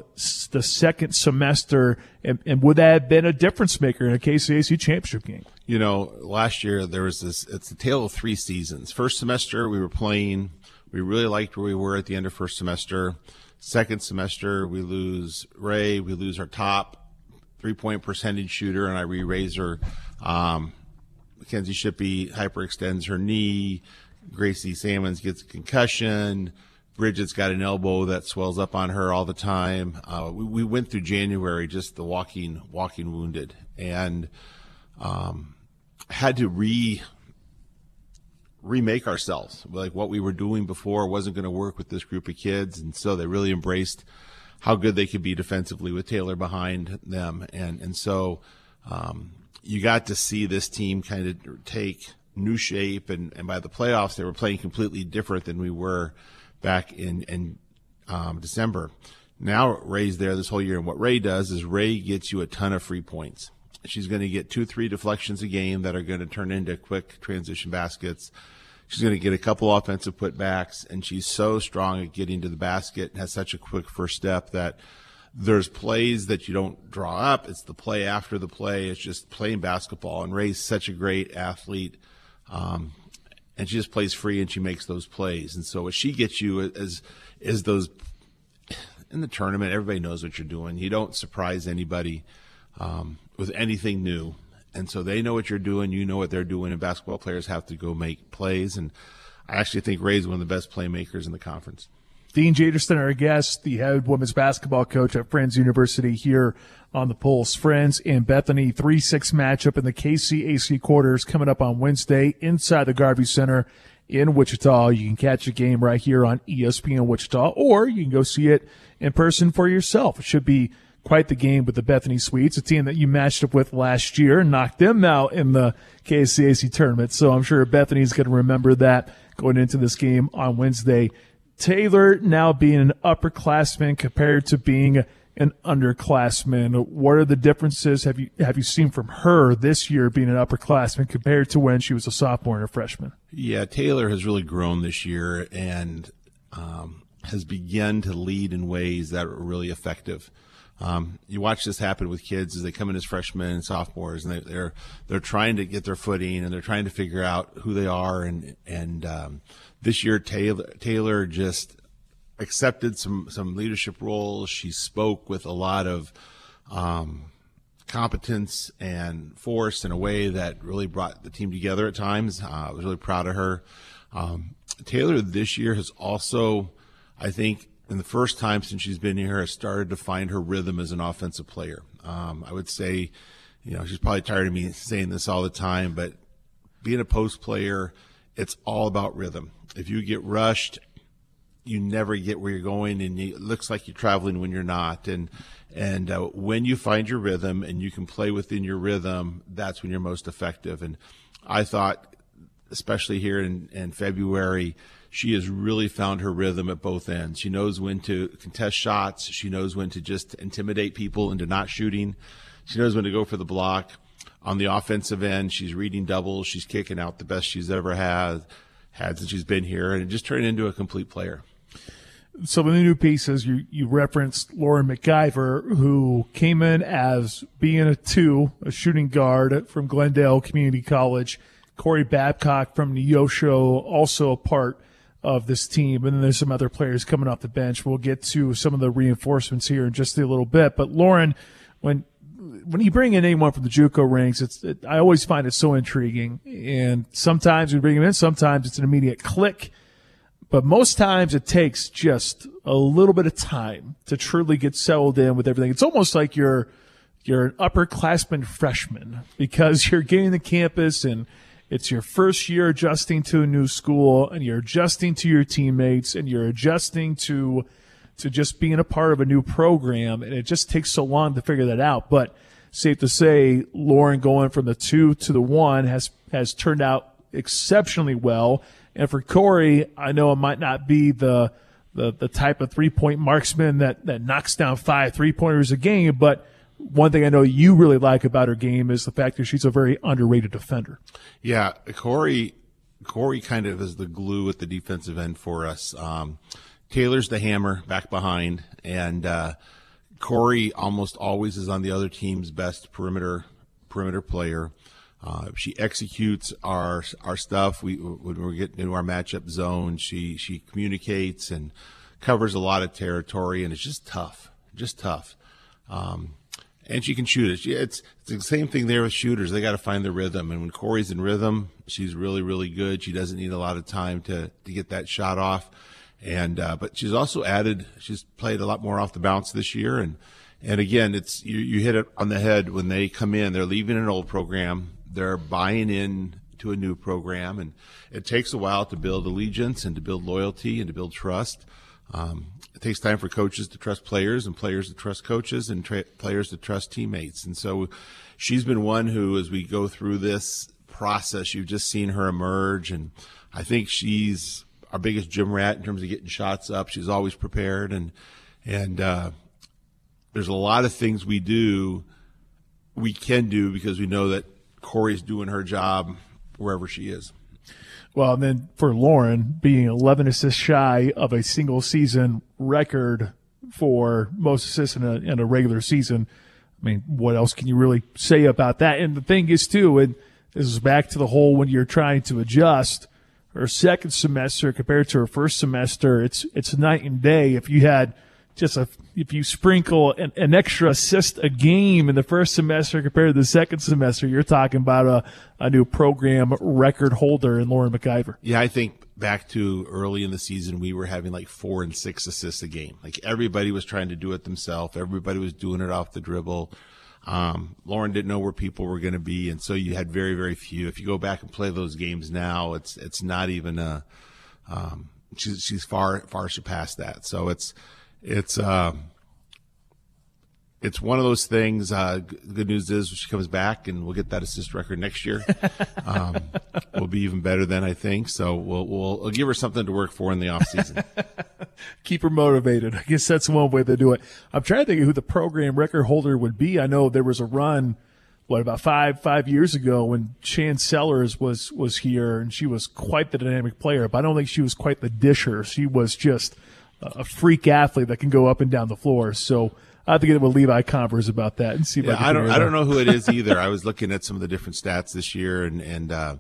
the second semester, and, and would that have been a difference maker in a K C A C championship game? You know, last year there was this, it's the tale of three seasons. First semester we were playing, we really liked where we were at the end of first semester. Second semester we lose Ray, we lose our top three-point percentage shooter, and I re-raise her. Um, Mackenzie Shippey hyperextends her knee. Gracie Sammons gets a concussion. Bridget's got an elbow that swells up on her all the time. Uh, we, we went through January just the walking walking wounded, and um, had to re remake ourselves. Like what we were doing before wasn't going to work with this group of kids, and so they really embraced how good they could be defensively with Taylor behind them. And and so um, you got to see this team kind of take new shape, and, and by the playoffs, they were playing completely different than we were back in, in um, December. Now Ray's there this whole year, and what Ray does is Ray gets you a ton of free points. She's going to get two, three deflections a game that are going to turn into quick transition baskets. She's going to get a couple offensive putbacks, and she's so strong at getting to the basket and has such a quick first step that there's plays that you don't draw up. It's the play after the play. It's just playing basketball, and Ray's such a great athlete, um, and she just plays free, and she makes those plays. And so what she gets you is, is those – in the tournament, everybody knows what you're doing. You don't surprise anybody um, with anything new. And so they know what you're doing, you know what they're doing, and basketball players have to go make plays. And I actually think Ray's one of the best playmakers in the conference. Dean Jaderson, our guest, the head women's basketball coach at Friends University here on The Pulse. Friends and Bethany, three six matchup in the K C A C quarters coming up on Wednesday inside the Garvey Center in Wichita. You can catch a game right here on E S P N Wichita, or you can go see it in person for yourself. It should be quite the game with the Bethany Swedes, a team that you matched up with last year and knocked them out in the K C A C tournament. So I'm sure Bethany's going to remember that going into this game on Wednesday. Taylor now being an upperclassman compared to being an underclassman. What are the differences have you have you seen from her this year being an upperclassman compared to when she was a sophomore and a freshman? Yeah, Taylor has really grown this year and um, has begun to lead in ways that are really effective. Um, you watch this happen with kids as they come in as freshmen and sophomores, and they, they're they're trying to get their footing and they're trying to figure out who they are. And and um, this year, Taylor Taylor just accepted some some leadership roles. She spoke with a lot of um, competence and force in a way that really brought the team together at times. Uh, I was really proud of her. Um, Taylor this year has also, I think, and the first time since she's been here, has started to find her rhythm as an offensive player. Um, I would say, you know, she's probably tired of me saying this all the time, but being a post player, it's all about rhythm. If you get rushed, you never get where you're going, and it looks like you're traveling when you're not. And and uh, when you find your rhythm and you can play within your rhythm, that's when you're most effective. And I thought, especially here in, in February, she has really found her rhythm at both ends. She knows when to contest shots. She knows when to just intimidate people into not shooting. She knows when to go for the block. On the offensive end, she's reading doubles. She's kicking out the best she's ever had, had since she's been here, and it just turned into a complete player. Some of the new pieces, you, you referenced Lauren McIver, who came in as being a two, a shooting guard from Glendale Community College. Corey Babcock from Neosho, also a part of this team, and then there's some other players coming off the bench. We'll get to some of the reinforcements here in just a little bit. But Lauren, when when you bring in anyone from the JUCO ranks, it's it, I always find it so intriguing. And sometimes we bring them in, sometimes it's an immediate click, but most times it takes just a little bit of time to truly get settled in with everything. It's almost like you're you're an upperclassman freshman because you're getting to campus and it's your first year adjusting to a new school, and you're adjusting to your teammates, and you're adjusting to to just being a part of a new program, and it just takes so long to figure that out. But safe to say, Lauren going from the two to the one has has turned out exceptionally well. And for Corey, I know it might not be the the, the type of three-point marksman that, that knocks down five three-pointers a game, but one thing I know you really like about her game is the fact that she's a very underrated defender. Yeah, Corey, Corey kind of is the glue at the defensive end for us. Um, Taylor's the hammer back behind, and uh, Corey almost always is on the other team's best perimeter perimeter player. Uh, she executes our our stuff. We when we get into our matchup zone, she she communicates and covers a lot of territory, and it's just tough, just tough. Um, And she can shoot it. She, it's, it's the same thing there with shooters. They got to find the rhythm. And when Corey's in rhythm, she's really, really good. She doesn't need a lot of time to, to get that shot off. And, uh, but she's also added, she's played a lot more off the bounce this year. And, and again, it's, you, you hit it on the head when they come in. They're leaving an old program. They're buying in to a new program, and it takes a while to build allegiance and to build loyalty and to build trust. Um, it takes time for coaches to trust players and players to trust coaches and tra- players to trust teammates. And so she's been one who, as we go through this process, you've just seen her emerge, and I think she's our biggest gym rat in terms of getting shots up. She's always prepared, and and uh, there's a lot of things we do, we can do, because we know that Corey's doing her job wherever she is. Well, and then for Lauren, being eleven assists shy of a single season record for most assists in a, in a regular season, I mean, what else can you really say about that? And the thing is, too, and this is back to the whole when you're trying to adjust, her second semester compared to her first semester, it's it's night and day. If you had just a if you sprinkle an, an extra assist a game in the first semester compared to the second semester, you're talking about a, a new program record holder in Lauren McIver. Yeah, I think back to early in the season, we were having like four and six assists a game. Like, everybody was trying to do it themselves. Everybody was doing it off the dribble. Um, Lauren didn't know where people were going to be, and so you had very, very few. If you go back and play those games now, it's it's not even a um, – she's, she's far far surpassed that. So it's it's um, it's one of those things. Uh, the good news is she comes back, and we'll get that assist record next year. Um, we'll be even better then, I think. So we'll, we'll, we'll give her something to work for in the offseason. Keep her motivated. I guess that's one way to do it. I'm trying to think of who the program record holder would be. I know there was a run, what, about five five years ago when Shan Sellers was was here, and she was quite the dynamic player, but I don't think she was quite the disher. She was just a freak athlete that can go up and down the floor. So I have to get with Levi Converse about that and see if yeah, I can I don't I don't know who it is either. I was looking at some of the different stats this year, and and uh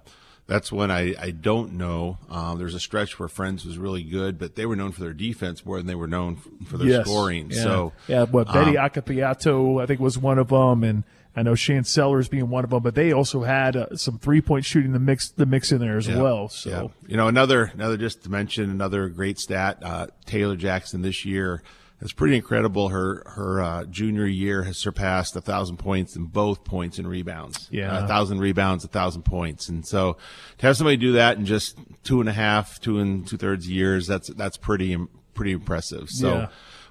that's one I, I don't know. Um, there's a stretch where Friends was really good, but they were known for their defense more than they were known for their yes. scoring. Yeah. So yeah, but Betty um, Acapiato, I think, was one of them, and I know Shan Sellers being one of them. But they also had uh, some three point shooting the mix the mix in there as yeah, well. So yeah. you know, another another just to mention another great stat. Uh, Taylor Jackson this year. It's pretty incredible. Her her uh, junior year has surpassed a thousand points in both points and rebounds. Yeah, a uh, thousand rebounds, a thousand points, and so to have somebody do that in just two and a half, two and two thirds years, that's that's pretty pretty impressive. So yeah.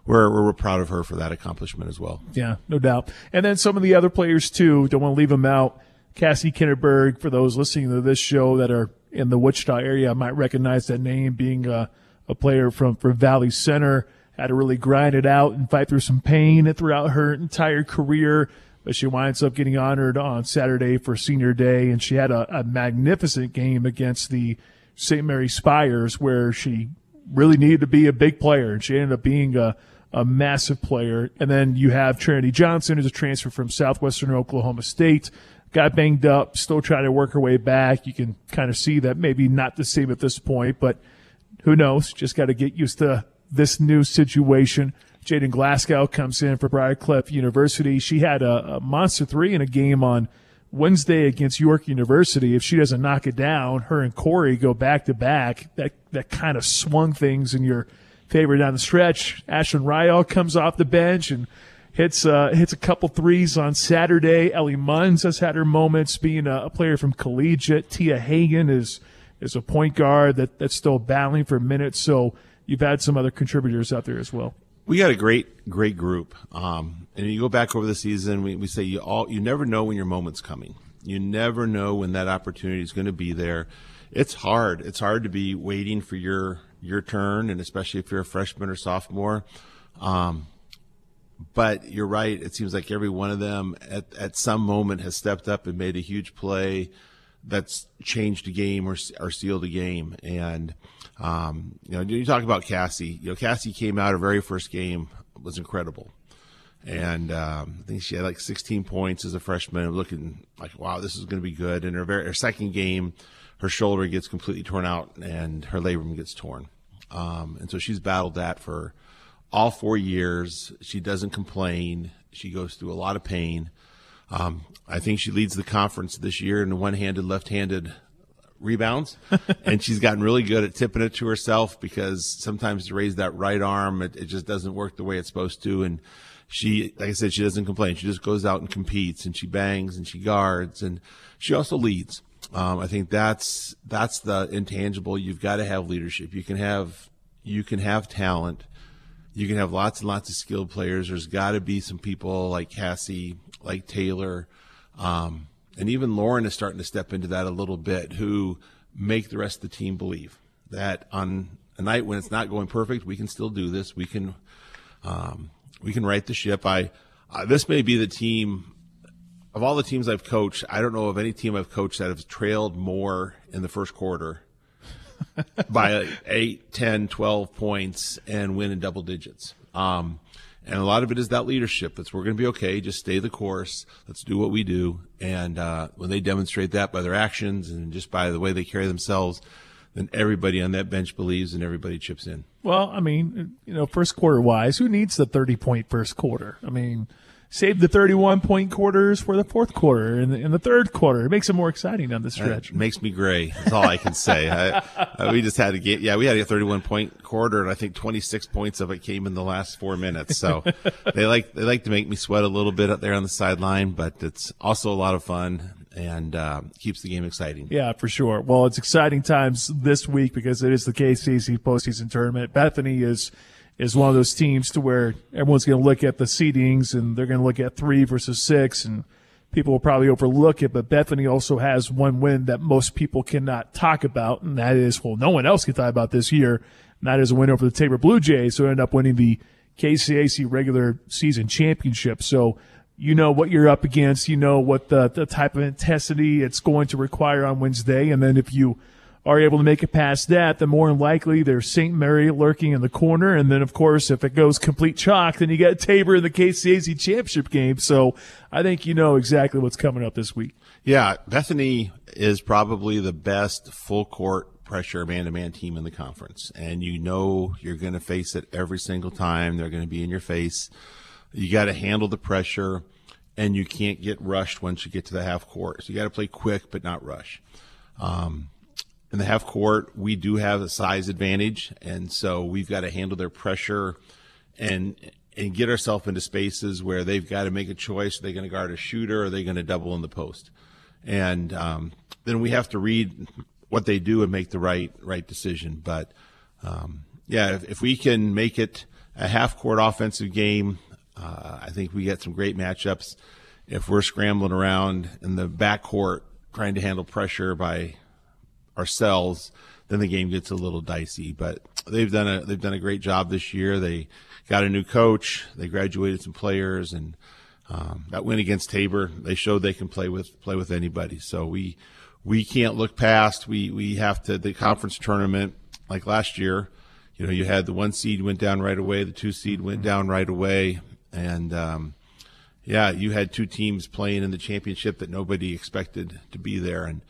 we're, we're we're proud of her for that accomplishment as well. Yeah, no doubt. And then some of the other players too. Don't want to leave them out. Cassie Kinderberg, for those listening to this show that are in the Wichita area, I might recognize that name, being a, a player from from Valley Center. Had to really grind it out and fight through some pain throughout her entire career, but she winds up getting honored on Saturday for senior day, and she had a, a magnificent game against the Saint Mary Spires, where she really needed to be a big player, and she ended up being a, a massive player. And then you have Trinity Johnson, who's a transfer from Southwestern Oklahoma State, got banged up, still trying to work her way back. You can kind of see that maybe not the same at this point, but who knows? Just got to get used to this new situation. Jaden Glasgow comes in for Briarcliff University. She had a, a monster three in a game on Wednesday against York University. If she doesn't knock it down, her and Corey go back to back. That that kind of swung things in your favor down the stretch. Ashlyn Ryall comes off the bench and hits uh, hits a couple threes on Saturday. Ellie Munns has had her moments, being a, a player from collegiate. Tia Hagen is is a point guard that that's still battling for minutes. So you've had some other contributors out there as well. We got a great, great group. Um, and you go back over the season, we, we say you all, you never know when your moment's coming. You never know when that opportunity is going to be there. It's hard. It's hard to be waiting for your, your turn, and especially if you're a freshman or sophomore. Um, but you're right. It seems like every one of them at, at some moment has stepped up and made a huge play that's changed a game or, or sealed a game. And, um, you know, you talk about Cassie, you know, Cassie came out, her very first game was incredible. And, um, I think she had like sixteen points as a freshman, looking like, wow, this is going to be good. And her very, her second game, her shoulder gets completely torn out and her labrum gets torn. Um, and so she's battled that for all four years. She doesn't complain. She goes through a lot of pain. Um, I think she leads the conference this year in one-handed, left-handed rebounds, and she's gotten really good at tipping it to herself, because sometimes to raise that right arm, it, it just doesn't work the way it's supposed to. And she, like I said, she doesn't complain. She just goes out and competes, and she bangs, and she guards, and she also leads. Um, I think that's that's the intangible. You've got to have leadership. You can have you can have talent. You can have lots and lots of skilled players. There's got to be some people like Cassie, like Taylor, um, and even Lauren is starting to step into that a little bit, who make the rest of the team believe that on a night when it's not going perfect, we can still do this. We can um, we can right the ship. I uh, this may be the team. Of all the teams I've coached, I don't know of any team I've coached that has trailed more in the first quarter by eight, ten, twelve points and win in double digits. Um, and a lot of it is that leadership. That's, we're going to be okay. Just stay the course. Let's do what we do. And uh, when they demonstrate that by their actions and just by the way they carry themselves, then everybody on that bench believes and everybody chips in. Well, I mean, you know, first quarter-wise, who needs the thirty-point first quarter? I mean – save the thirty-one point quarters for the fourth quarter and the, and the third quarter. It makes it more exciting on the stretch. It makes me gray. That's all I can say. I, I, we just had a game. Yeah, we had a thirty-one point quarter, and I think twenty-six points of it came in the last four minutes. So they like they like to make me sweat a little bit out there on the sideline, but it's also a lot of fun and uh, keeps the game exciting. Yeah, for sure. Well, it's exciting times this week because it is the K C A C postseason tournament. Bethany is – is one of those teams to where everyone's going to look at the seedings and they're going to look at three versus six, and people will probably overlook it. But Bethany also has one win that most people cannot talk about, and that is, well, no one else can talk about this year, and that is a win over the Tabor Blue Jays, who end up winning the K C A C regular season championship. So you know what you're up against. You know what the, the type of intensity it's going to require on Wednesday. And then if you are able to make it past that, then more than likely there's Saint Mary lurking in the corner. And then, of course, if it goes complete chalk, then you got Tabor in the K C A C championship game. So I think you know exactly what's coming up this week. Yeah, Bethany is probably the best full-court pressure man-to-man team in the conference. And you know you're going to face it every single time. They're going to be in your face. You got to handle the pressure, and you can't get rushed once you get to the half court. So you got to play quick but not rush. Um In the half court, we do have a size advantage, and so we've got to handle their pressure and and get ourselves into spaces where they've got to make a choice. Are they going to guard a shooter, or are they going to double in the post? And um, then we have to read what they do and make the right right decision. But, um, yeah, if, if we can make it a half-court offensive game, uh, I think we get some great matchups. If we're scrambling around in the backcourt trying to handle pressure by ourselves, then the game gets a little dicey. But they've done a they've done a great job this year. They got a new coach. They graduated some players, and um, that win against Tabor, they showed they can play with play with anybody. So we we can't look past. We we have to the conference tournament, like last year. You know, you had the one seed went down right away, the two seed went down right away, and um, yeah, you had two teams playing in the championship that nobody expected to be there. And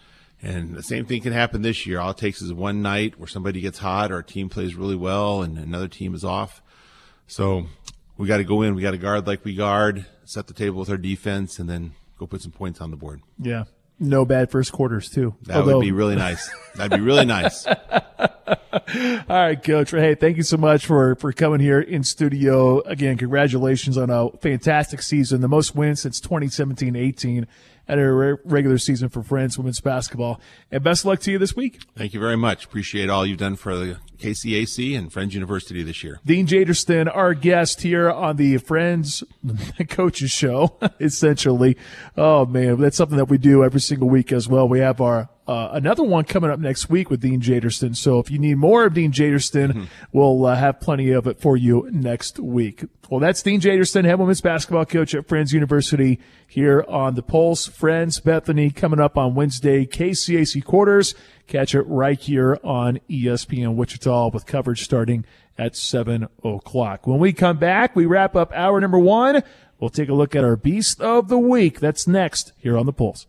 And the same thing can happen this year. All it takes is one night where somebody gets hot or a team plays really well and another team is off. So we got to go in. We got to guard like we guard, set the table with our defense, and then go put some points on the board. Yeah. No bad first quarters, too. That Although... would be really nice. That'd be really nice. All right, Coach. Hey, thank you so much for, for coming here in studio. Again, congratulations on a fantastic season, the most wins since twenty seventeen eighteen. And a re- regular season for Friends Women's Basketball. And best of luck to you this week. Thank you very much. Appreciate all you've done for the K C A C and Friends University this year. Dean Jaderston, our guest here on the Friends Coaches Show, essentially. Oh, man, that's something that we do every single week as well. We have our uh, another one coming up next week with Dean Jaderston. So if you need more of Dean Jaderston, mm-hmm. we'll uh, have plenty of it for you next week. Well, that's Dean Jaderston, head women's basketball coach at Friends University, here on The Pulse. Friends, Bethany, coming up on Wednesday, K C A C quarters. Catch it right here on E S P N Wichita with coverage starting at seven o'clock. When we come back, we wrap up hour number one. We'll take a look at our Beast of the Week. That's next here on The Pulse.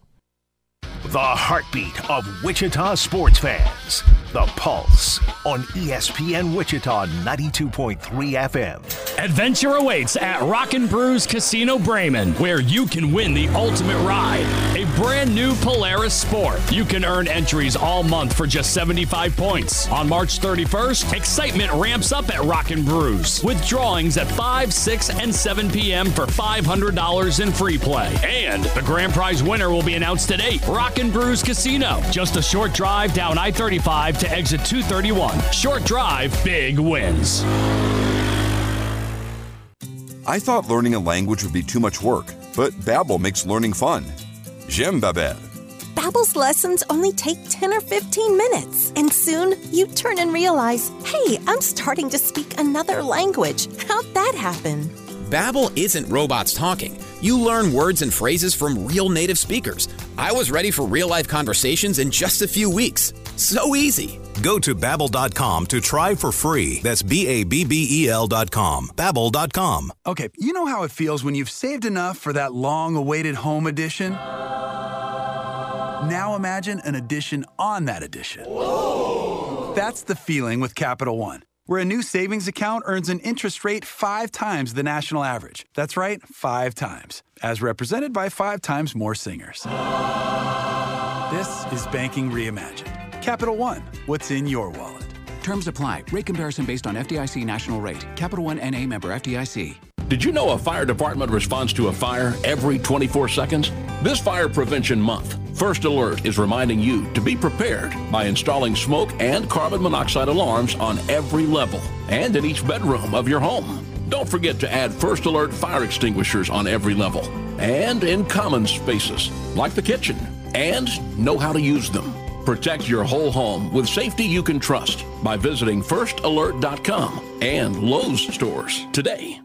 The heartbeat of Wichita sports fans. The Pulse on E S P N Wichita ninety-two point three F M. Adventure awaits at Rockin' Brews Casino Bremen, where you can win the ultimate ride, a brand new Polaris Sport. You can earn entries all month for just seventy-five points. On March thirty-first, excitement ramps up at Rockin' Brews with drawings at five, six, and seven p.m. for five hundred dollars in free play. And the grand prize winner will be announced at eight. Rockin' Brews Casino, just a short drive down I thirty-five to exit two thirty-one. Short drive, big wins. I thought learning a language would be too much work, but Babbel makes learning fun. J'aime Babbel. Babbel's lessons only take ten or fifteen minutes, and soon you turn and realize, hey, I'm starting to speak another language. How'd that happen? Babbel isn't robots talking. You learn words and phrases from real native speakers. I was ready for real-life conversations in just a few weeks. So easy. Go to Babbel dot com to try for free. That's B A B B E L dot com. Babbel dot com. Okay, you know how it feels when you've saved enough for that long-awaited home edition? Now imagine an edition on that edition. Whoa. That's the feeling with Capital One, where a new savings account earns an interest rate five times the national average. That's right, five times, as represented by five times more singers. Oh. This is banking reimagined. Capital One, what's in your wallet? Terms apply. Rate comparison based on F D I C national rate. Capital One N A member F D I C. Did you know a fire department responds to a fire every twenty-four seconds? This Fire Prevention Month, First Alert is reminding you to be prepared by installing smoke and carbon monoxide alarms on every level and in each bedroom of your home. Don't forget to add First Alert fire extinguishers on every level and in common spaces like the kitchen, and know how to use them. Protect your whole home with safety you can trust by visiting first alert dot com and Lowe's stores today.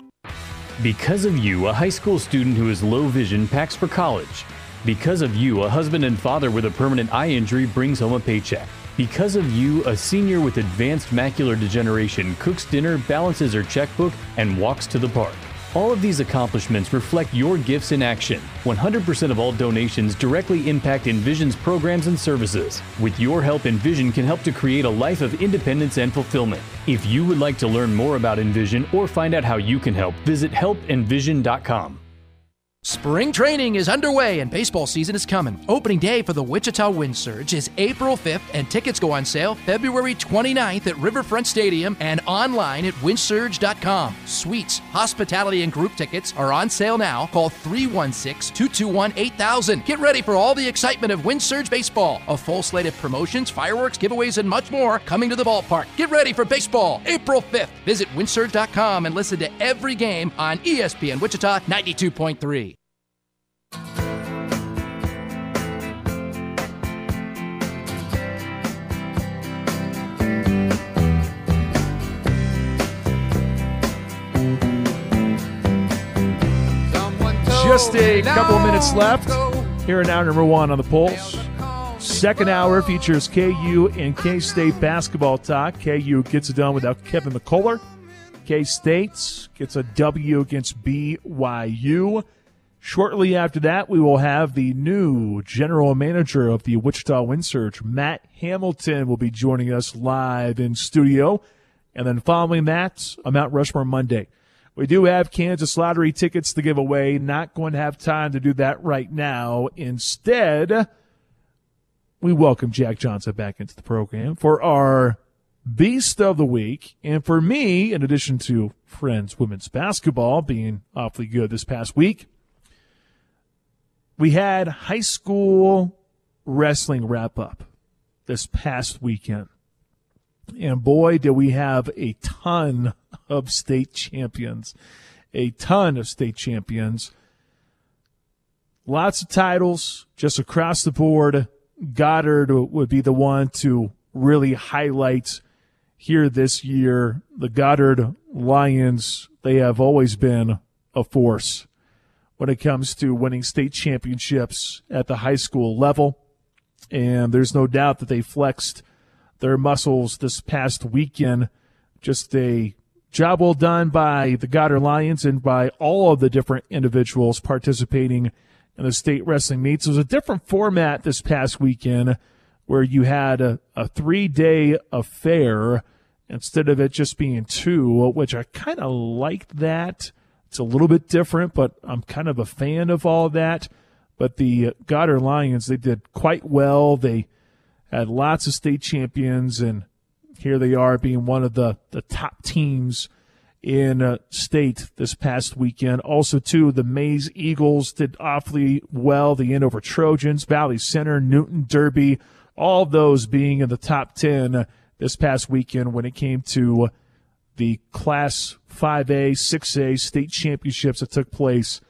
Because of you, a high school student who is low vision packs for college. Because of you, a husband and father with a permanent eye injury brings home a paycheck. Because of you, a senior with advanced macular degeneration cooks dinner, balances her checkbook, and walks to the park. All of these accomplishments reflect your gifts in action. one hundred percent of all donations directly impact Envision's programs and services. With your help, Envision can help to create a life of independence and fulfillment. If you would like to learn more about Envision or find out how you can help, visit help envision dot com. Spring training is underway and baseball season is coming. Opening day for the Wichita Wind Surge is April fifth, and tickets go on sale February twenty-ninth at Riverfront Stadium and online at wind surge dot com. Suites, hospitality, and group tickets are on sale now. Call three one six, two two one, eight thousand. Get ready for all the excitement of Wind Surge baseball. A full slate of promotions, fireworks, giveaways, and much more coming to the ballpark. Get ready for baseball April fifth. Visit wind surge dot com and listen to every game on E S P N Wichita ninety-two point three. Just a couple of minutes left here in hour number one on The Pulse. Second hour features K U and K-State basketball talk. K U gets it done without Kevin McCullough. K-State gets a W against B Y U. Shortly after that, we will have the new general manager of the Wichita Wind Surge, Matt Hamilton, will be joining us live in studio. And then following that, a Mount Rushmore Monday. We do have Kansas lottery tickets to give away. Not going to have time to do that right now. Instead, we welcome Jack Johnson back into the program for our Beast of the Week. And for me, in addition to Friends women's basketball being awfully good this past week, we had high school wrestling wrap-up this past weekend. And boy, did we have a ton of state champions, a ton of state champions. Lots of titles just across the board. Goddard would be the one to really highlight here this year. The Goddard Lions, they have always been a force when it comes to winning state championships at the high school level. And there's no doubt that they flexed their muscles this past weekend. Just a job well done by the Goddard Lions and by all of the different individuals participating in the state wrestling meets. It was a different format this past weekend where you had a, a three-day affair instead of it just being two, which I kind of liked that. It's a little bit different, but I'm kind of a fan of all that. But the Goddard Lions, they did quite well. They had lots of state champions, and here they are being one of the, the top teams in uh, state this past weekend. Also, too, the Mays Eagles did awfully well. The Andover Trojans, Valley Center, Newton Derby, all those being in the top ten uh, this past weekend when it came to uh, the Class five A, six A state championships that took place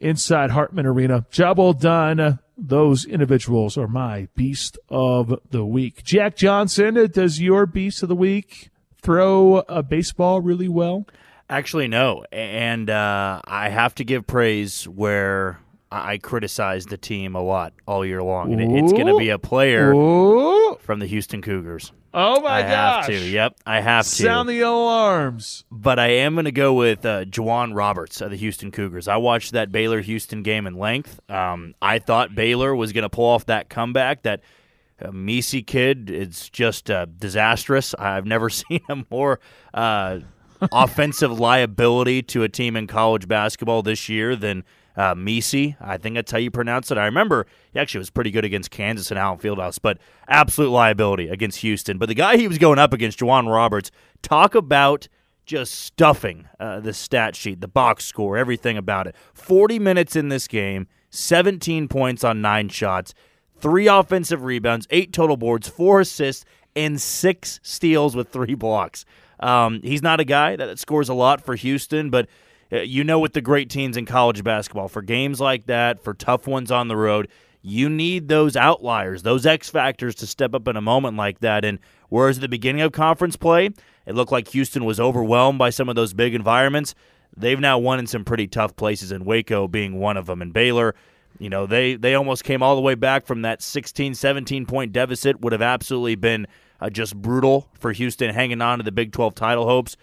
inside Hartman Arena. Job well done. Those individuals are my beast of the week. Jack Johnson, does your beast of the week throw a baseball really well? Actually, no. And uh, I have to give praise where I criticize the team a lot all year long. And ooh, it's going to be a player ooh from the Houston Cougars. Oh, my I gosh. I have to. Yep, I have to. Sound the alarms. But I am going to go with uh, Juwan Roberts of the Houston Cougars. I watched that Baylor-Houston game in length. Um, I thought Baylor was going to pull off that comeback. That uh, Meese kid, it's just uh, disastrous. I've never seen a more uh, offensive liability to a team in college basketball this year than uh, Meese. I think that's how you pronounce it. I remember he actually was pretty good against Kansas and Allen Fieldhouse, but absolute liability against Houston. But the guy he was going up against, Juwan Roberts, talk about just stuffing uh, the stat sheet, the box score, everything about it. forty minutes in this game, seventeen points on nine shots, three offensive rebounds, eight total boards, four assists, and six steals with three blocks. Um, he's not a guy that scores a lot for Houston, but you know, with the great teams in college basketball, for games like that, for tough ones on the road, you need those outliers, those X factors to step up in a moment like that. And whereas at the beginning of conference play, it looked like Houston was overwhelmed by some of those big environments, they've now won in some pretty tough places, in Waco being one of them. And Baylor, you know, they, they almost came all the way back from that sixteen, seventeen-point deficit. Would have absolutely been uh, just brutal for Houston hanging on to the Big twelve title hopes.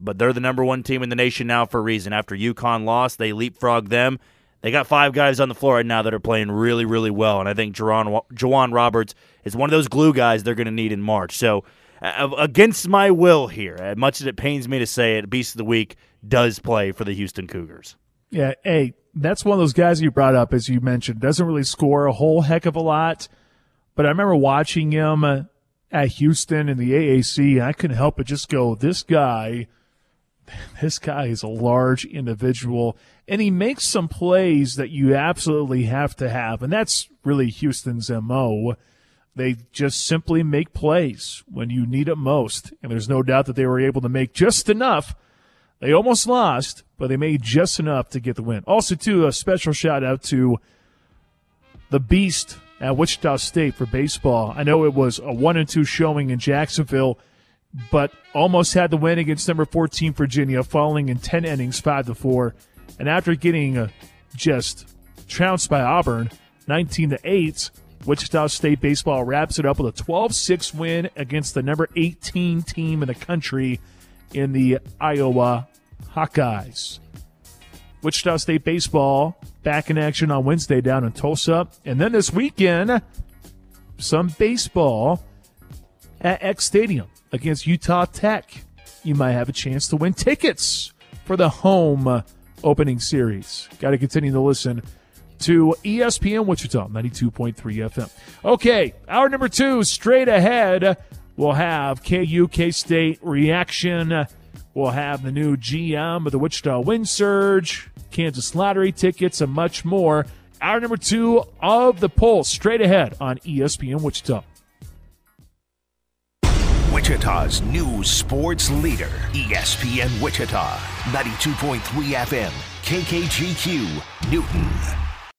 But they're the number one team in the nation now for a reason. After UConn lost, they leapfrogged them. They got five guys on the floor right now that are playing really, really well. And I think Juwan Roberts is one of those glue guys they're going to need in March. So uh, against my will here, as much as it pains me to say it, Beast of the Week does play for the Houston Cougars. Yeah, hey, that's one of those guys you brought up, as you mentioned. Doesn't really score a whole heck of a lot. But I remember watching him uh, at Houston in the A A C. I couldn't help but just go, this guy – This guy is a large individual, and he makes some plays that you absolutely have to have, and that's really Houston's M O. They just simply make plays when you need it most, and there's no doubt that they were able to make just enough. They almost lost, but they made just enough to get the win. Also, too, a special shout-out to the Beast at Wichita State for baseball. I know it was a one and two showing in Jacksonville, but almost had the win against number fourteen Virginia, falling in ten innings, five to four. And after getting uh, just trounced by Auburn, nineteen to eight, Wichita State baseball wraps it up with a twelve six win against the number eighteen team in the country in the Iowa Hawkeyes. Wichita State baseball back in action on Wednesday down in Tulsa. And then this weekend, some baseball at X Stadium against Utah Tech. You might have a chance to win tickets for the home opening series. Got to continue to listen to E S P N Wichita, ninety-two point three F M. Okay, hour number two, straight ahead, we'll have K U, K-State reaction. We'll have the new G M of the Wichita Wind Surge, Kansas lottery tickets, and much more. Hour number two of The Pulse, straight ahead on E S P N Wichita. Wichita's new sports leader, E S P N Wichita, ninety-two point three F M, K K G Q, Newton.